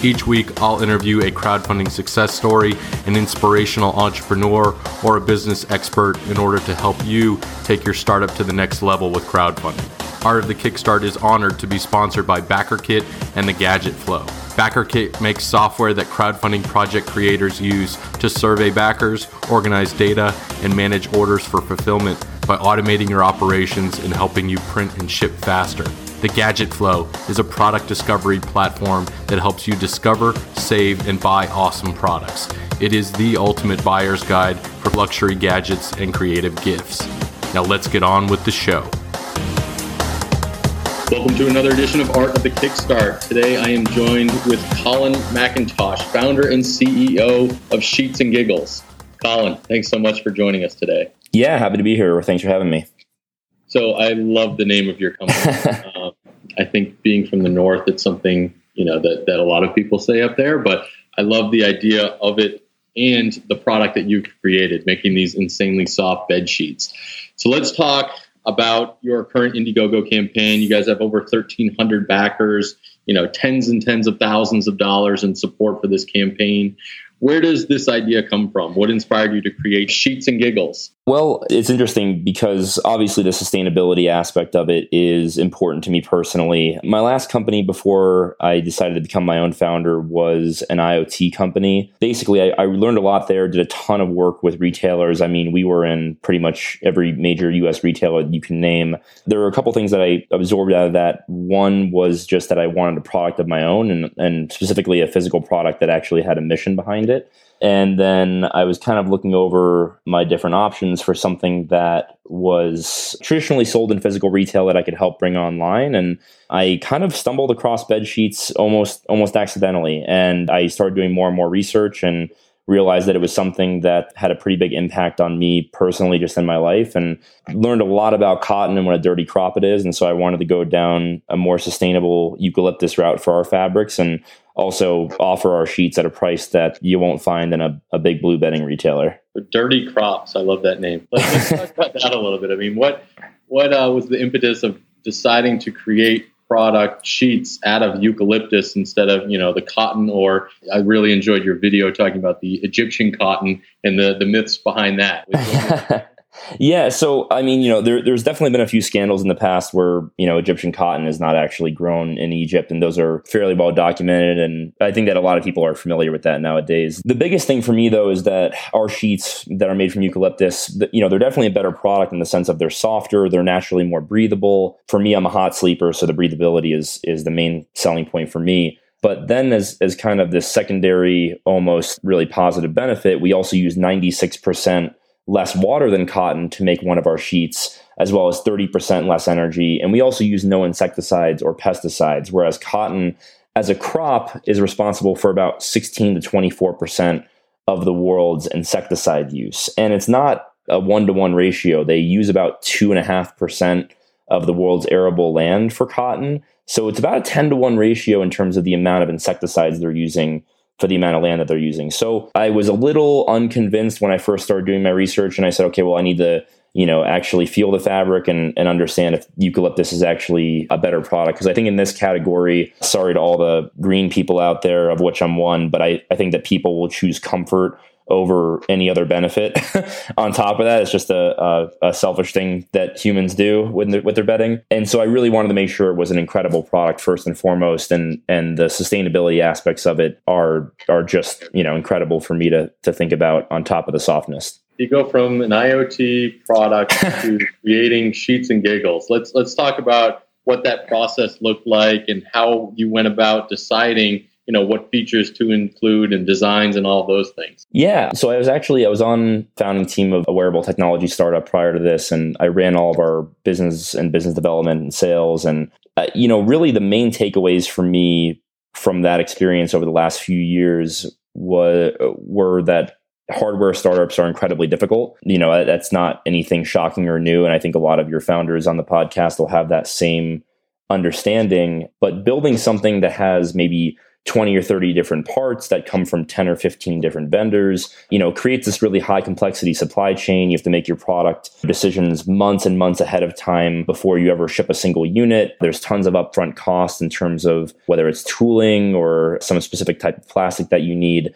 Each week, I'll interview a crowdfunding success story, an inspirational entrepreneur, or a business expert in order to help you take your startup to the next level with crowdfunding. Art of the Kickstart is honored to be sponsored by BackerKit and the Gadget Flow. BackerKit makes software that crowdfunding project creators use to survey backers, organize data, and manage orders for fulfillment by automating your operations and helping you print and ship faster. The Gadget Flow is a product discovery platform that helps you discover, save, and buy awesome products. It is the ultimate buyer's guide for luxury gadgets and creative gifts. Now let's get on with the show. Welcome to another edition of Art of the Kickstart. Today I am joined with Colin McIntosh, founder and CEO of Sheets and Giggles. Colin, thanks so much for joining us today. Yeah, happy to be here. Thanks for having me. So I love the name of your company. I think being from the North, it's something, you know, that a lot of people say up there, but I love the idea of it and the product that you've created, making these insanely soft bed sheets. So let's talk about your current Indiegogo campaign. You guys have over 1,300 backers, you know, tens and tens of thousands of dollars in support for this campaign. Where does this idea come from? What inspired you to create Sheets and Giggles? Well, it's interesting because obviously the sustainability aspect of it is important to me personally. My last company before I decided to become my own founder was an IoT company. Basically, I learned a lot there, did a ton of work with retailers. I mean, we were in pretty much every major U.S. retailer you can name. There were a couple things that I absorbed out of that. One was just that I wanted a product of my own and specifically a physical product that actually had a mission behind it. And then I was kind of looking over my different options for something that was traditionally sold in physical retail that I could help bring online. And I kind of stumbled across bed sheets almost accidentally. And I started doing more and more research and realized that it was something that had a pretty big impact on me personally, just in my life, and learned a lot about cotton and what a dirty crop it is. And so I wanted to go down a more sustainable eucalyptus route for our fabrics and also offer our sheets at a price that you won't find in a big blue bedding retailer. Dirty crops. I love that name. Let's talk about that a little bit. I mean, what was the impetus of deciding to create product sheets out of eucalyptus instead of, you know, the cotton? Or I really enjoyed your video talking about the Egyptian cotton and the myths behind that. Yeah. So, I mean, you know, there's definitely been a few scandals in the past where, you know, Egyptian cotton is not actually grown in Egypt. And those are fairly well documented. And I think that a lot of people are familiar with that nowadays. The biggest thing for me, though, is that our sheets that are made from eucalyptus, you know, they're definitely a better product in the sense of they're softer, they're naturally more breathable. For me, I'm a hot sleeper, so the breathability is the main selling point for me. But then as kind of this secondary, almost really positive benefit, we also use 96% less water than cotton to make one of our sheets, as well as 30% less energy. And we also use no insecticides or pesticides, whereas cotton as a crop is responsible for about 16 to 24% of the world's insecticide use. And it's not a 1-to-1 ratio. They use about 2.5% of the world's arable land for cotton. So it's about a 10-to-1 ratio in terms of the amount of insecticides they're using for the amount of land that they're using. So I was a little unconvinced when I first started doing my research, and I said, okay, well, I need to, you know, actually feel the fabric and understand if eucalyptus is actually a better product. Because I think in this category, sorry to all the green people out there, of which I'm one, but I think that people will choose comfort over any other benefit. On top of that, it's just a selfish thing that humans do with their bedding. And so I really wanted to make sure it was an incredible product first and foremost, and the sustainability aspects of it are just, you know, incredible for me to think about on top of the softness. You go from an IoT product to creating Sheets and Giggles. Let's talk about what that process looked like and how you went about deciding, you know, what features to include and designs and all those things. Yeah. So I was on founding team of a wearable technology startup prior to this, and I ran all of our business and business development and sales. And, you know, really the main takeaways for me from that experience over the last few years were that hardware startups are incredibly difficult. You know, that's not anything shocking or new. And I think a lot of your founders on the podcast will have that same understanding. But building something that has maybe 20 or 30 different parts that come from 10 or 15 different vendors, you know, creates this really high complexity supply chain. You have to make your product decisions months and months ahead of time before you ever ship a single unit. There's tons of upfront costs in terms of whether it's tooling or some specific type of plastic that you need.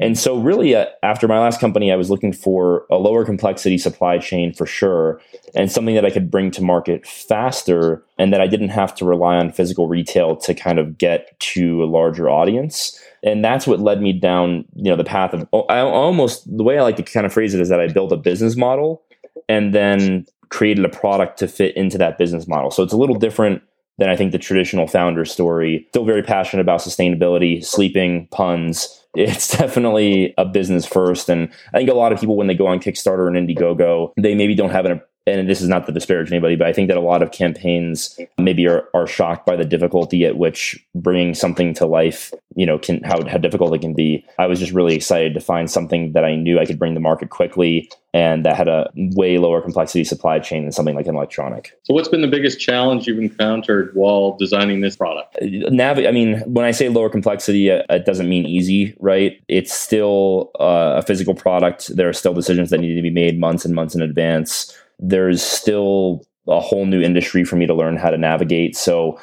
And so really, after my last company, I was looking for a lower complexity supply chain for sure, and something that I could bring to market faster and that I didn't have to rely on physical retail to kind of get to a larger audience. And that's what led me down, you know, the path of the way I like to kind of phrase it is that I built a business model and then created a product to fit into that business model. So it's a little different than I think the traditional founder story. Still very passionate about sustainability, sleeping, puns. It's definitely a business first. And I think a lot of people, when they go on Kickstarter and Indiegogo, they maybe don't have and this is not to disparage anybody, but I think that a lot of campaigns maybe are shocked by the difficulty at which bringing something to life, you know, can, how difficult it can be. I was just really excited to find something that I knew I could bring to market quickly and that had a way lower complexity supply chain than something like an electronic. So what's been the biggest challenge you've encountered while designing this product? When I say lower complexity, it doesn't mean easy, right? It's still a physical product. There are still decisions that need to be made months and months in advance. There's still a whole new industry for me to learn how to navigate. So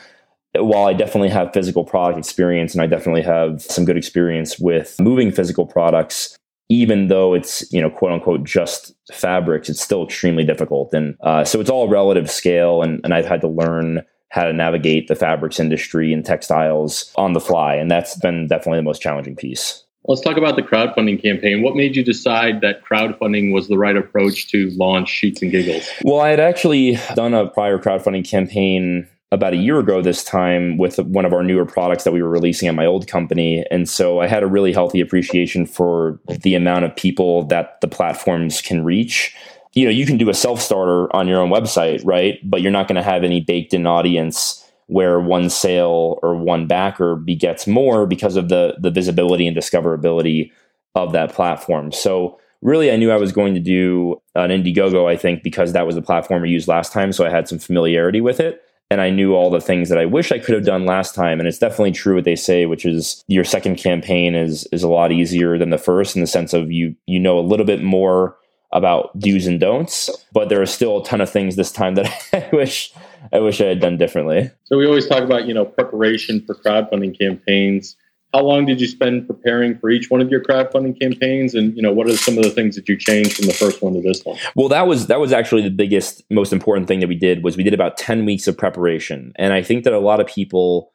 while I definitely have physical product experience and I definitely have some good experience with moving physical products, even though it's, you know, quote unquote, just fabrics, it's still extremely difficult. And so it's all relative scale. And I've had to learn how to navigate the fabrics industry and textiles on the fly. And that's been definitely the most challenging piece. Let's talk about the crowdfunding campaign. What made you decide that crowdfunding was the right approach to launch Sheets and Giggles? Well, I had actually done a prior crowdfunding campaign about a year ago this time with one of our newer products that we were releasing at my old company. And so I had a really healthy appreciation for the amount of people that the platforms can reach. You know, you can do a self-starter on your own website, right? But you're not going to have any baked-in audience where one sale or one backer begets more because of the visibility and discoverability of that platform. So really, I knew I was going to do an Indiegogo, I think, because that was the platform we used last time. So I had some familiarity with it. And I knew all the things that I wish I could have done last time. And it's definitely true what they say, which is your second campaign is a lot easier than the first in the sense of you know a little bit more about do's and don'ts, but there are still a ton of things this time that I wish I had done differently. So we always talk about, you know, preparation for crowdfunding campaigns. How long did you spend preparing for each one of your crowdfunding campaigns? And, you know, what are some of the things that you changed from the first one to this one? Well, that was actually the biggest, most important thing that we did was we did about 10 weeks of preparation. And I think that a lot of people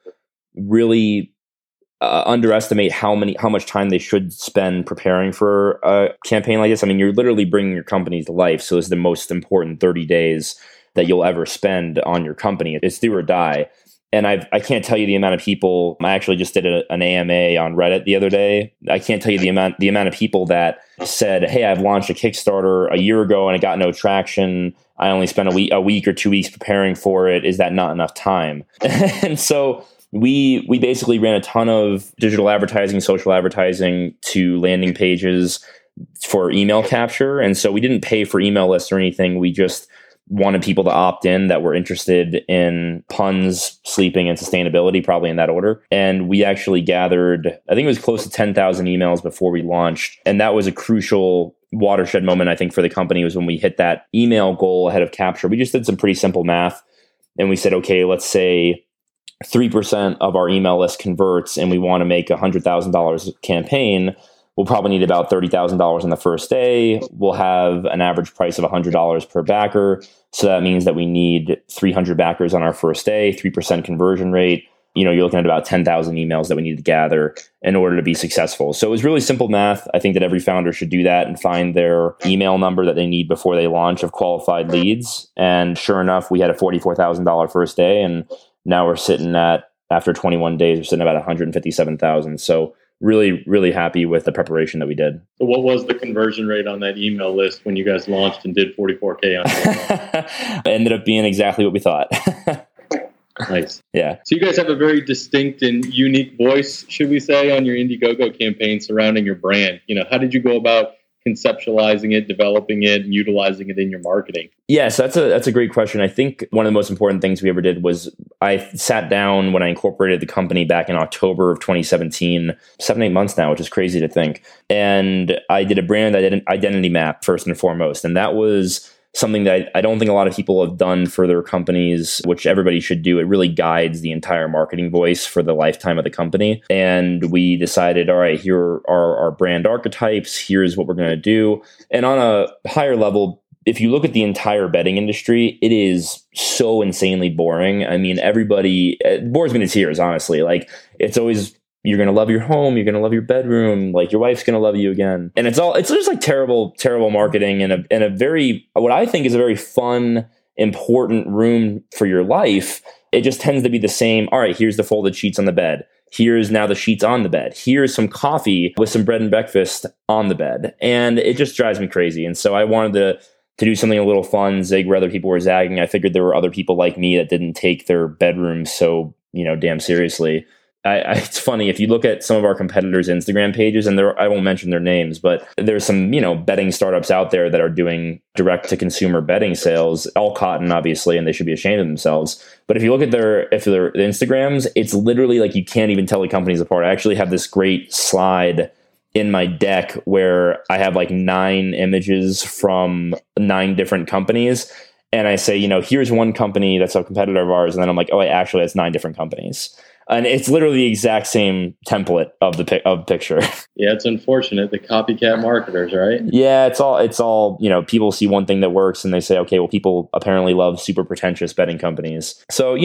really underestimate how much time they should spend preparing for a campaign like this. I mean, you're literally bringing your company to life. So it's the most important 30 days that you'll ever spend on your company. It's do or die. And I can't tell you the amount of people. I actually just did an AMA on Reddit the other day. I can't tell you the amount of people that said, "Hey, I've launched a Kickstarter a year ago and I got no traction. I only spent a week or 2 weeks preparing for it. Is that not enough time?" And so we basically ran a ton of digital advertising, social advertising to landing pages for email capture. And so we didn't pay for email lists or anything. We just wanted people to opt in that were interested in puns, sleeping, and sustainability, probably in that order. And we actually gathered, I think it was close to 10,000 emails before we launched. And that was a crucial watershed moment, I think, for the company was when we hit that email goal ahead of capture. We just did some pretty simple math. And we said, okay, let's say 3% of our email list converts and we want to make $100,000 campaign. We'll probably need about $30,000 on the first day. We'll have an average price of $100 per backer. So that means that we need 300 backers on our first day, 3% conversion rate. You know, you're looking at about 10,000 emails that we need to gather in order to be successful. So it was really simple math. I think that every founder should do that and find their email number that they need before they launch of qualified leads. And sure enough, we had a $44,000 first day. And now we're sitting at, after 21 days, we're sitting about 157,000. So really, really happy with the preparation that we did. So what was the conversion rate on that email list when you guys launched and did 44K on it? It ended up being exactly what we thought. Nice. Yeah. So you guys have a very distinct and unique voice, should we say, on your Indiegogo campaign surrounding your brand. You know, how did you go about conceptualizing it, developing it, and utilizing it in your marketing? Yes, that's a great question. I think one of the most important things we ever did was I sat down when I incorporated the company back in October of 2017, 7-8 months now, which is crazy to think. And I did a brand identity map first and foremost. And that was something that I don't think a lot of people have done for their companies, which everybody should do. It really guides the entire marketing voice for the lifetime of the company. And we decided, all right, here are our brand archetypes. Here's what we're going to do. And on a higher level, if you look at the entire betting industry, it is so insanely boring. I mean, everybody, it bores me to tears, honestly. Like, it's always, you're going to love your home, you're going to love your bedroom, like your wife's going to love you again. And it's just like terrible marketing and a very, what I think is a very fun, important room for your life. It just tends to be the same. All right, here's the folded sheets on the bed. Here's now the sheets on the bed. Here's some coffee with some bread and breakfast on the bed. And it just drives me crazy. And so I wanted to do something a little fun, zig where other people were zagging. I figured there were other people like me that didn't take their bedroom so, damn seriously. It's funny, if you look at some of our competitors' Instagram pages, and I won't mention their names, but there's some, betting startups out there that are doing direct-to-consumer betting sales, all cotton, obviously, and they should be ashamed of themselves. But if you look at their Instagrams, it's literally like you can't even tell the companies apart. I actually have this great slide in my deck where I have like 9 images from 9 different companies. And I say, here's one company that's a competitor of ours. And then I'm like, oh, wait, actually, that's 9 different companies. And it's literally the exact same template of the picture. Yeah, it's unfortunate. The copycat marketers, right? Yeah, it's all, people see one thing that works and they say, okay, well, people apparently love super pretentious betting companies. So,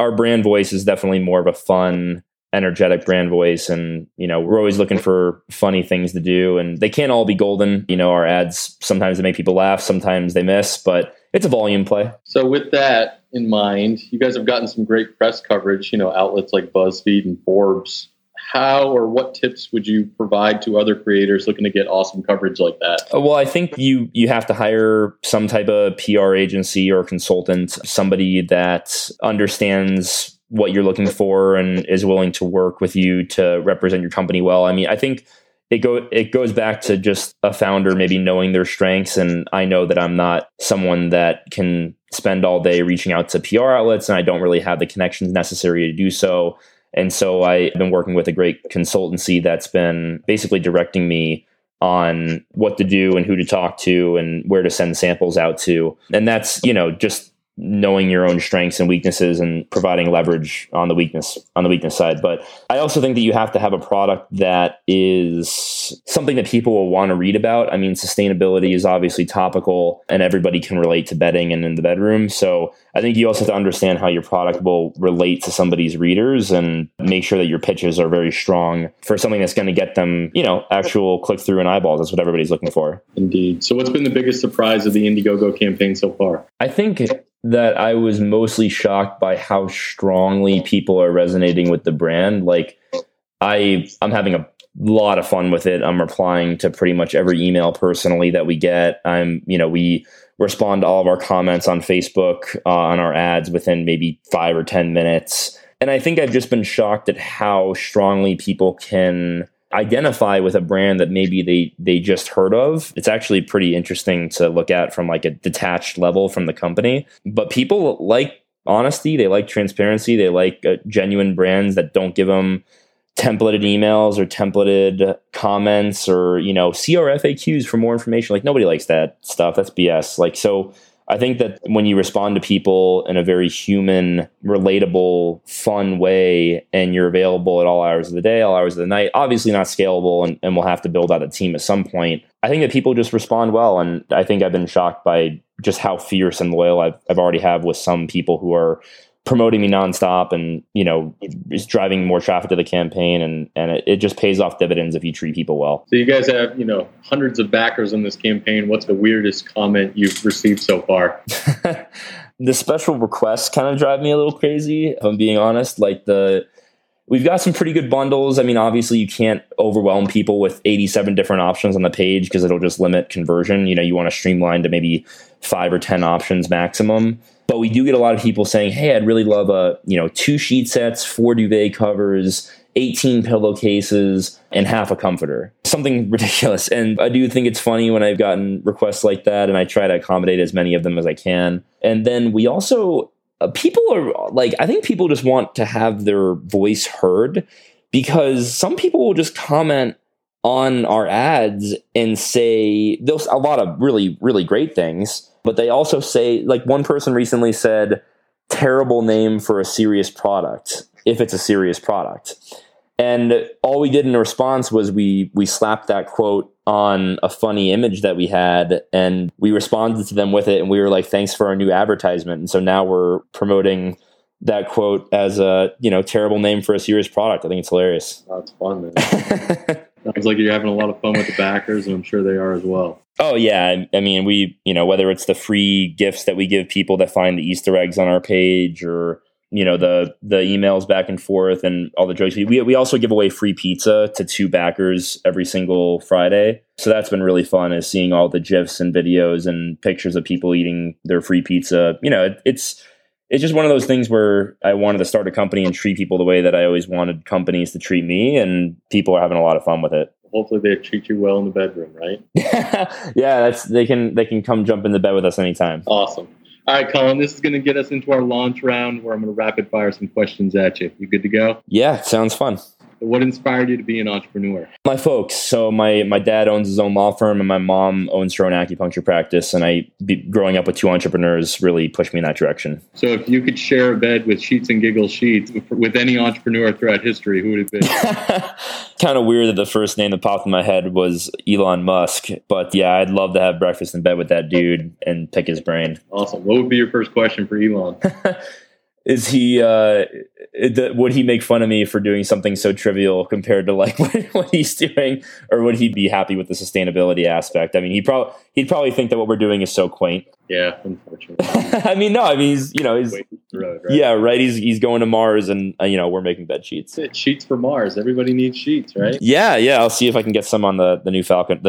our brand voice is definitely more of a fun, energetic brand voice. And, we're always looking for funny things to do. And they can't all be golden. Our ads, sometimes they make people laugh, sometimes they miss, but it's a volume play. So with that in mind, you guys have gotten some great press coverage, outlets like BuzzFeed and Forbes. How or what tips would you provide to other creators looking to get awesome coverage like that? Well, I think you have to hire some type of PR agency or consultant, somebody that understands what you're looking for and is willing to work with you to represent your company well. I mean, I think it goes back to just a founder maybe knowing their strengths. And I know that I'm not someone that can spend all day reaching out to PR outlets, and I don't really have the connections necessary to do so. And so I've been working with a great consultancy that's been basically directing me on what to do and who to talk to and where to send samples out to. And that's, just knowing your own strengths and weaknesses and providing leverage on the weakness side. But I also think that you have to have a product that is something that people will want to read about. I mean, sustainability is obviously topical and everybody can relate to betting and in the bedroom. So I think you also have to understand how your product will relate to somebody's readers and make sure that your pitches are very strong for something that's going to get them, actual click through and eyeballs. That's what everybody's looking for. Indeed. So what's been the biggest surprise of the Indiegogo campaign so far? I think that I was mostly shocked by how strongly people are resonating with the brand. Like I'm having a lot of fun with it. I'm replying to pretty much every email personally that we get. We respond to all of our comments on Facebook, on our ads within maybe 5 or 10 minutes. And I think I've just been shocked at how strongly people can identify with a brand that maybe they just heard of. It's actually pretty interesting to look at from like a detached level from the company. But people like honesty, they like transparency, they like genuine brands that don't give them templated emails or templated comments or, see our FAQs for more information. Like nobody likes that stuff. That's BS. Like, so I think that when you respond to people in a very human, relatable, fun way, and you're available at all hours of the day, all hours of the night, obviously not scalable, and we'll have to build out a team at some point. I think that people just respond well, and I think I've been shocked by just how fierce and loyal I've already have with some people who are promoting me nonstop and, is driving more traffic to the campaign. And it just pays off dividends if you treat people well. So you guys have, hundreds of backers on this campaign. What's the weirdest comment you've received so far? The special requests kind of drive me a little crazy, if I'm being honest. Like we've got some pretty good bundles. I mean, obviously you can't overwhelm people with 87 different options on the page because it'll just limit conversion. You want to streamline to maybe 5 or 10 options maximum. But we do get a lot of people saying, hey, I'd really love 2 sheet sets, 4 duvet covers, 18 pillowcases and half a comforter, something ridiculous. And I do think it's funny when I've gotten requests like that, and I try to accommodate as many of them as I can. And then we also, people are like, I think people just want to have their voice heard, because some people will just comment on our ads and say those, a lot of really, really great things, but they also say, like, one person recently said, terrible name for a serious product, if it's a serious product. And all we did in response was we slapped that quote on a funny image that we had, and we responded to them with it, and we were like, thanks for our new advertisement. And so now we're promoting that quote as a, you know, terrible name for a serious product. I think it's hilarious. That's fun, man. Sounds like you're having a lot of fun with the backers, and I'm sure they are as well. Oh, yeah. I mean, we, you know, whether it's the free gifts that we give people that find the Easter eggs on our page, or, you know, the emails back and forth and all the jokes. We also give away free pizza to 2 backers every single Friday. So that's been really fun, is seeing all the GIFs and videos and pictures of people eating their free pizza. You know, it's just one of those things where I wanted to start a company and treat people the way that I always wanted companies to treat me, and people are having a lot of fun with it. Hopefully they treat you well in the bedroom, right? Yeah, they can come jump in the bed with us anytime. Awesome. All right, Colin, this is going to get us into our launch round, where I'm going to rapid fire some questions at you. You good to go? Yeah, sounds fun. What inspired you to be an entrepreneur? My folks. So my dad owns his own law firm, and my mom owns her own acupuncture practice. And growing up with 2 entrepreneurs really pushed me in that direction. So if you could share a bed with Sheets and Giggles Sheets, with any entrepreneur throughout history, who would it be? Kind of weird that the first name that popped in my head was Elon Musk. But yeah, I'd love to have breakfast in bed with that dude and pick his brain. Awesome. What would be your first question for Elon? Is he, would he make fun of me for doing something so trivial compared to like what he's doing, or would he be happy with the sustainability aspect? I mean, he'd probably think that what we're doing is so quaint. Yeah, unfortunately. I mean, he's, you know, he's road, right? Yeah, right. He's going to Mars, and you know, we're making bed sheets. Sheets for Mars. Everybody needs sheets, right? Yeah. I'll see if I can get some on the new Falcon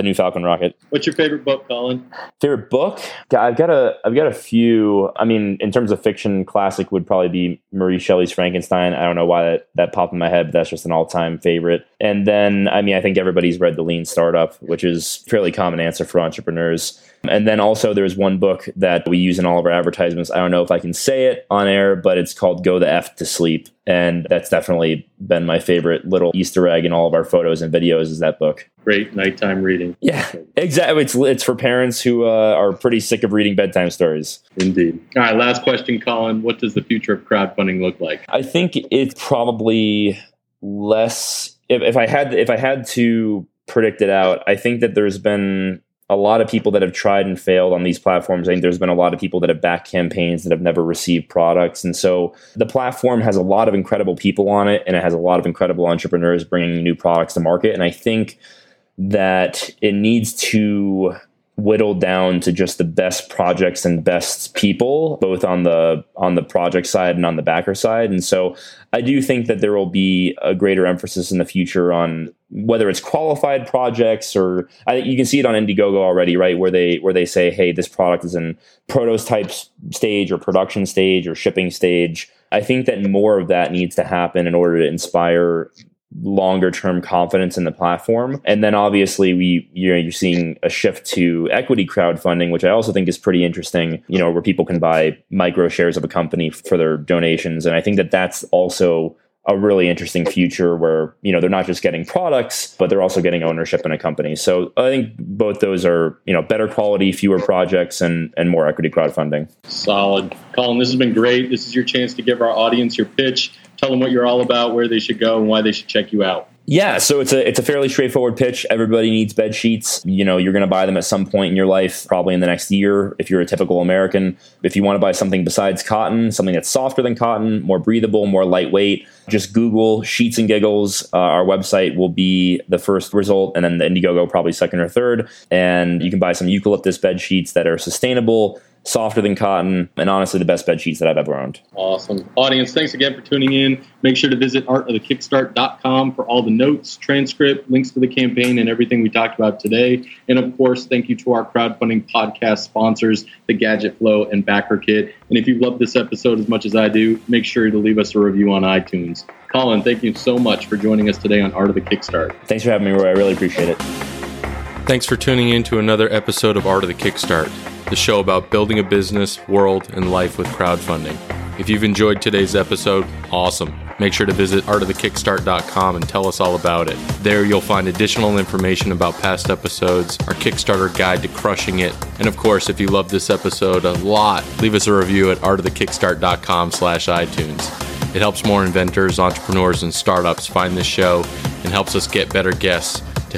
rocket. What's your favorite book, Colin? Favorite book? I've got a few. I mean, in terms of fiction, classic would probably be Mary Shelley's Frankenstein. I don't know why that popped in my head, but that's just an all-time favorite. And then, I mean, I think everybody's read The Lean Startup, which is a fairly common answer for entrepreneurs. And then also there's one book that we use in all of our advertisements. I don't know if I can say it on air, but it's called Go the F to Sleep. And that's definitely been my favorite little Easter egg in all of our photos and videos, is that book. Great nighttime reading. Yeah, exactly. It's for parents who are pretty sick of reading bedtime stories. Indeed. All right, last question, Colin. What does the future of crowdfunding look like? I think it's probably less... If I had to predict it out, I think that there's been a lot of people that have tried and failed on these platforms. I think there's been a lot of people that have backed campaigns that have never received products. And so the platform has a lot of incredible people on it, and it has a lot of incredible entrepreneurs bringing new products to market. And I think that it needs to whittle down to just the best projects and best people, both on the project side and on the backer side. And so I do think that there will be a greater emphasis in the future on whether it's qualified projects, or I think you can see it on Indiegogo already, right? Where they say, hey, this product is in prototype stage or production stage or shipping stage. I think that more of that needs to happen in order to inspire longer term confidence in the platform. And then obviously you're seeing a shift to equity crowdfunding, which I also think is pretty interesting, you know, where people can buy micro shares of a company for their donations. And I think that that's also a really interesting future where, you know, they're not just getting products, but they're also getting ownership in a company. So I think both those are, you know, better quality, fewer projects, and more equity crowdfunding. Solid. Colin, this has been great. This is your chance to give our audience your pitch. Tell them what you're all about, where they should go, and why they should check you out. Yeah, so it's a fairly straightforward pitch. Everybody needs bed sheets. You know, you're going to buy them at some point in your life, probably in the next year, if you're a typical American. If you want to buy something besides cotton, something that's softer than cotton, more breathable, more lightweight, just Google Sheets and Giggles. Our website will be the first result, and then the Indiegogo probably second or third. And you can buy some eucalyptus bed sheets that are sustainable, softer than cotton, and honestly the best bed sheets that I've ever owned. Awesome. Audience, thanks again for tuning in. Make sure to visit artofthekickstart.com for all the notes, transcript, links to the campaign, and everything we talked about today. And of course, thank you to our crowdfunding podcast sponsors, The Gadget Flow and BackerKit. And if you love this episode as much as I do, make sure to leave us a review on iTunes. Colin, thank you so much for joining us today on Art of the Kickstart. Thanks for having me, Roy. I really appreciate it. Thanks for tuning in to another episode of Art of the Kickstart, the show about building a business, world, and life with crowdfunding. If you've enjoyed today's episode, awesome. Make sure to visit artofthekickstart.com and tell us all about it. There you'll find additional information about past episodes, our Kickstarter guide to crushing it, and of course, if you love this episode a lot, leave us a review at artofthekickstart.com/iTunes. It helps more inventors, entrepreneurs, and startups find this show and helps us get better guests to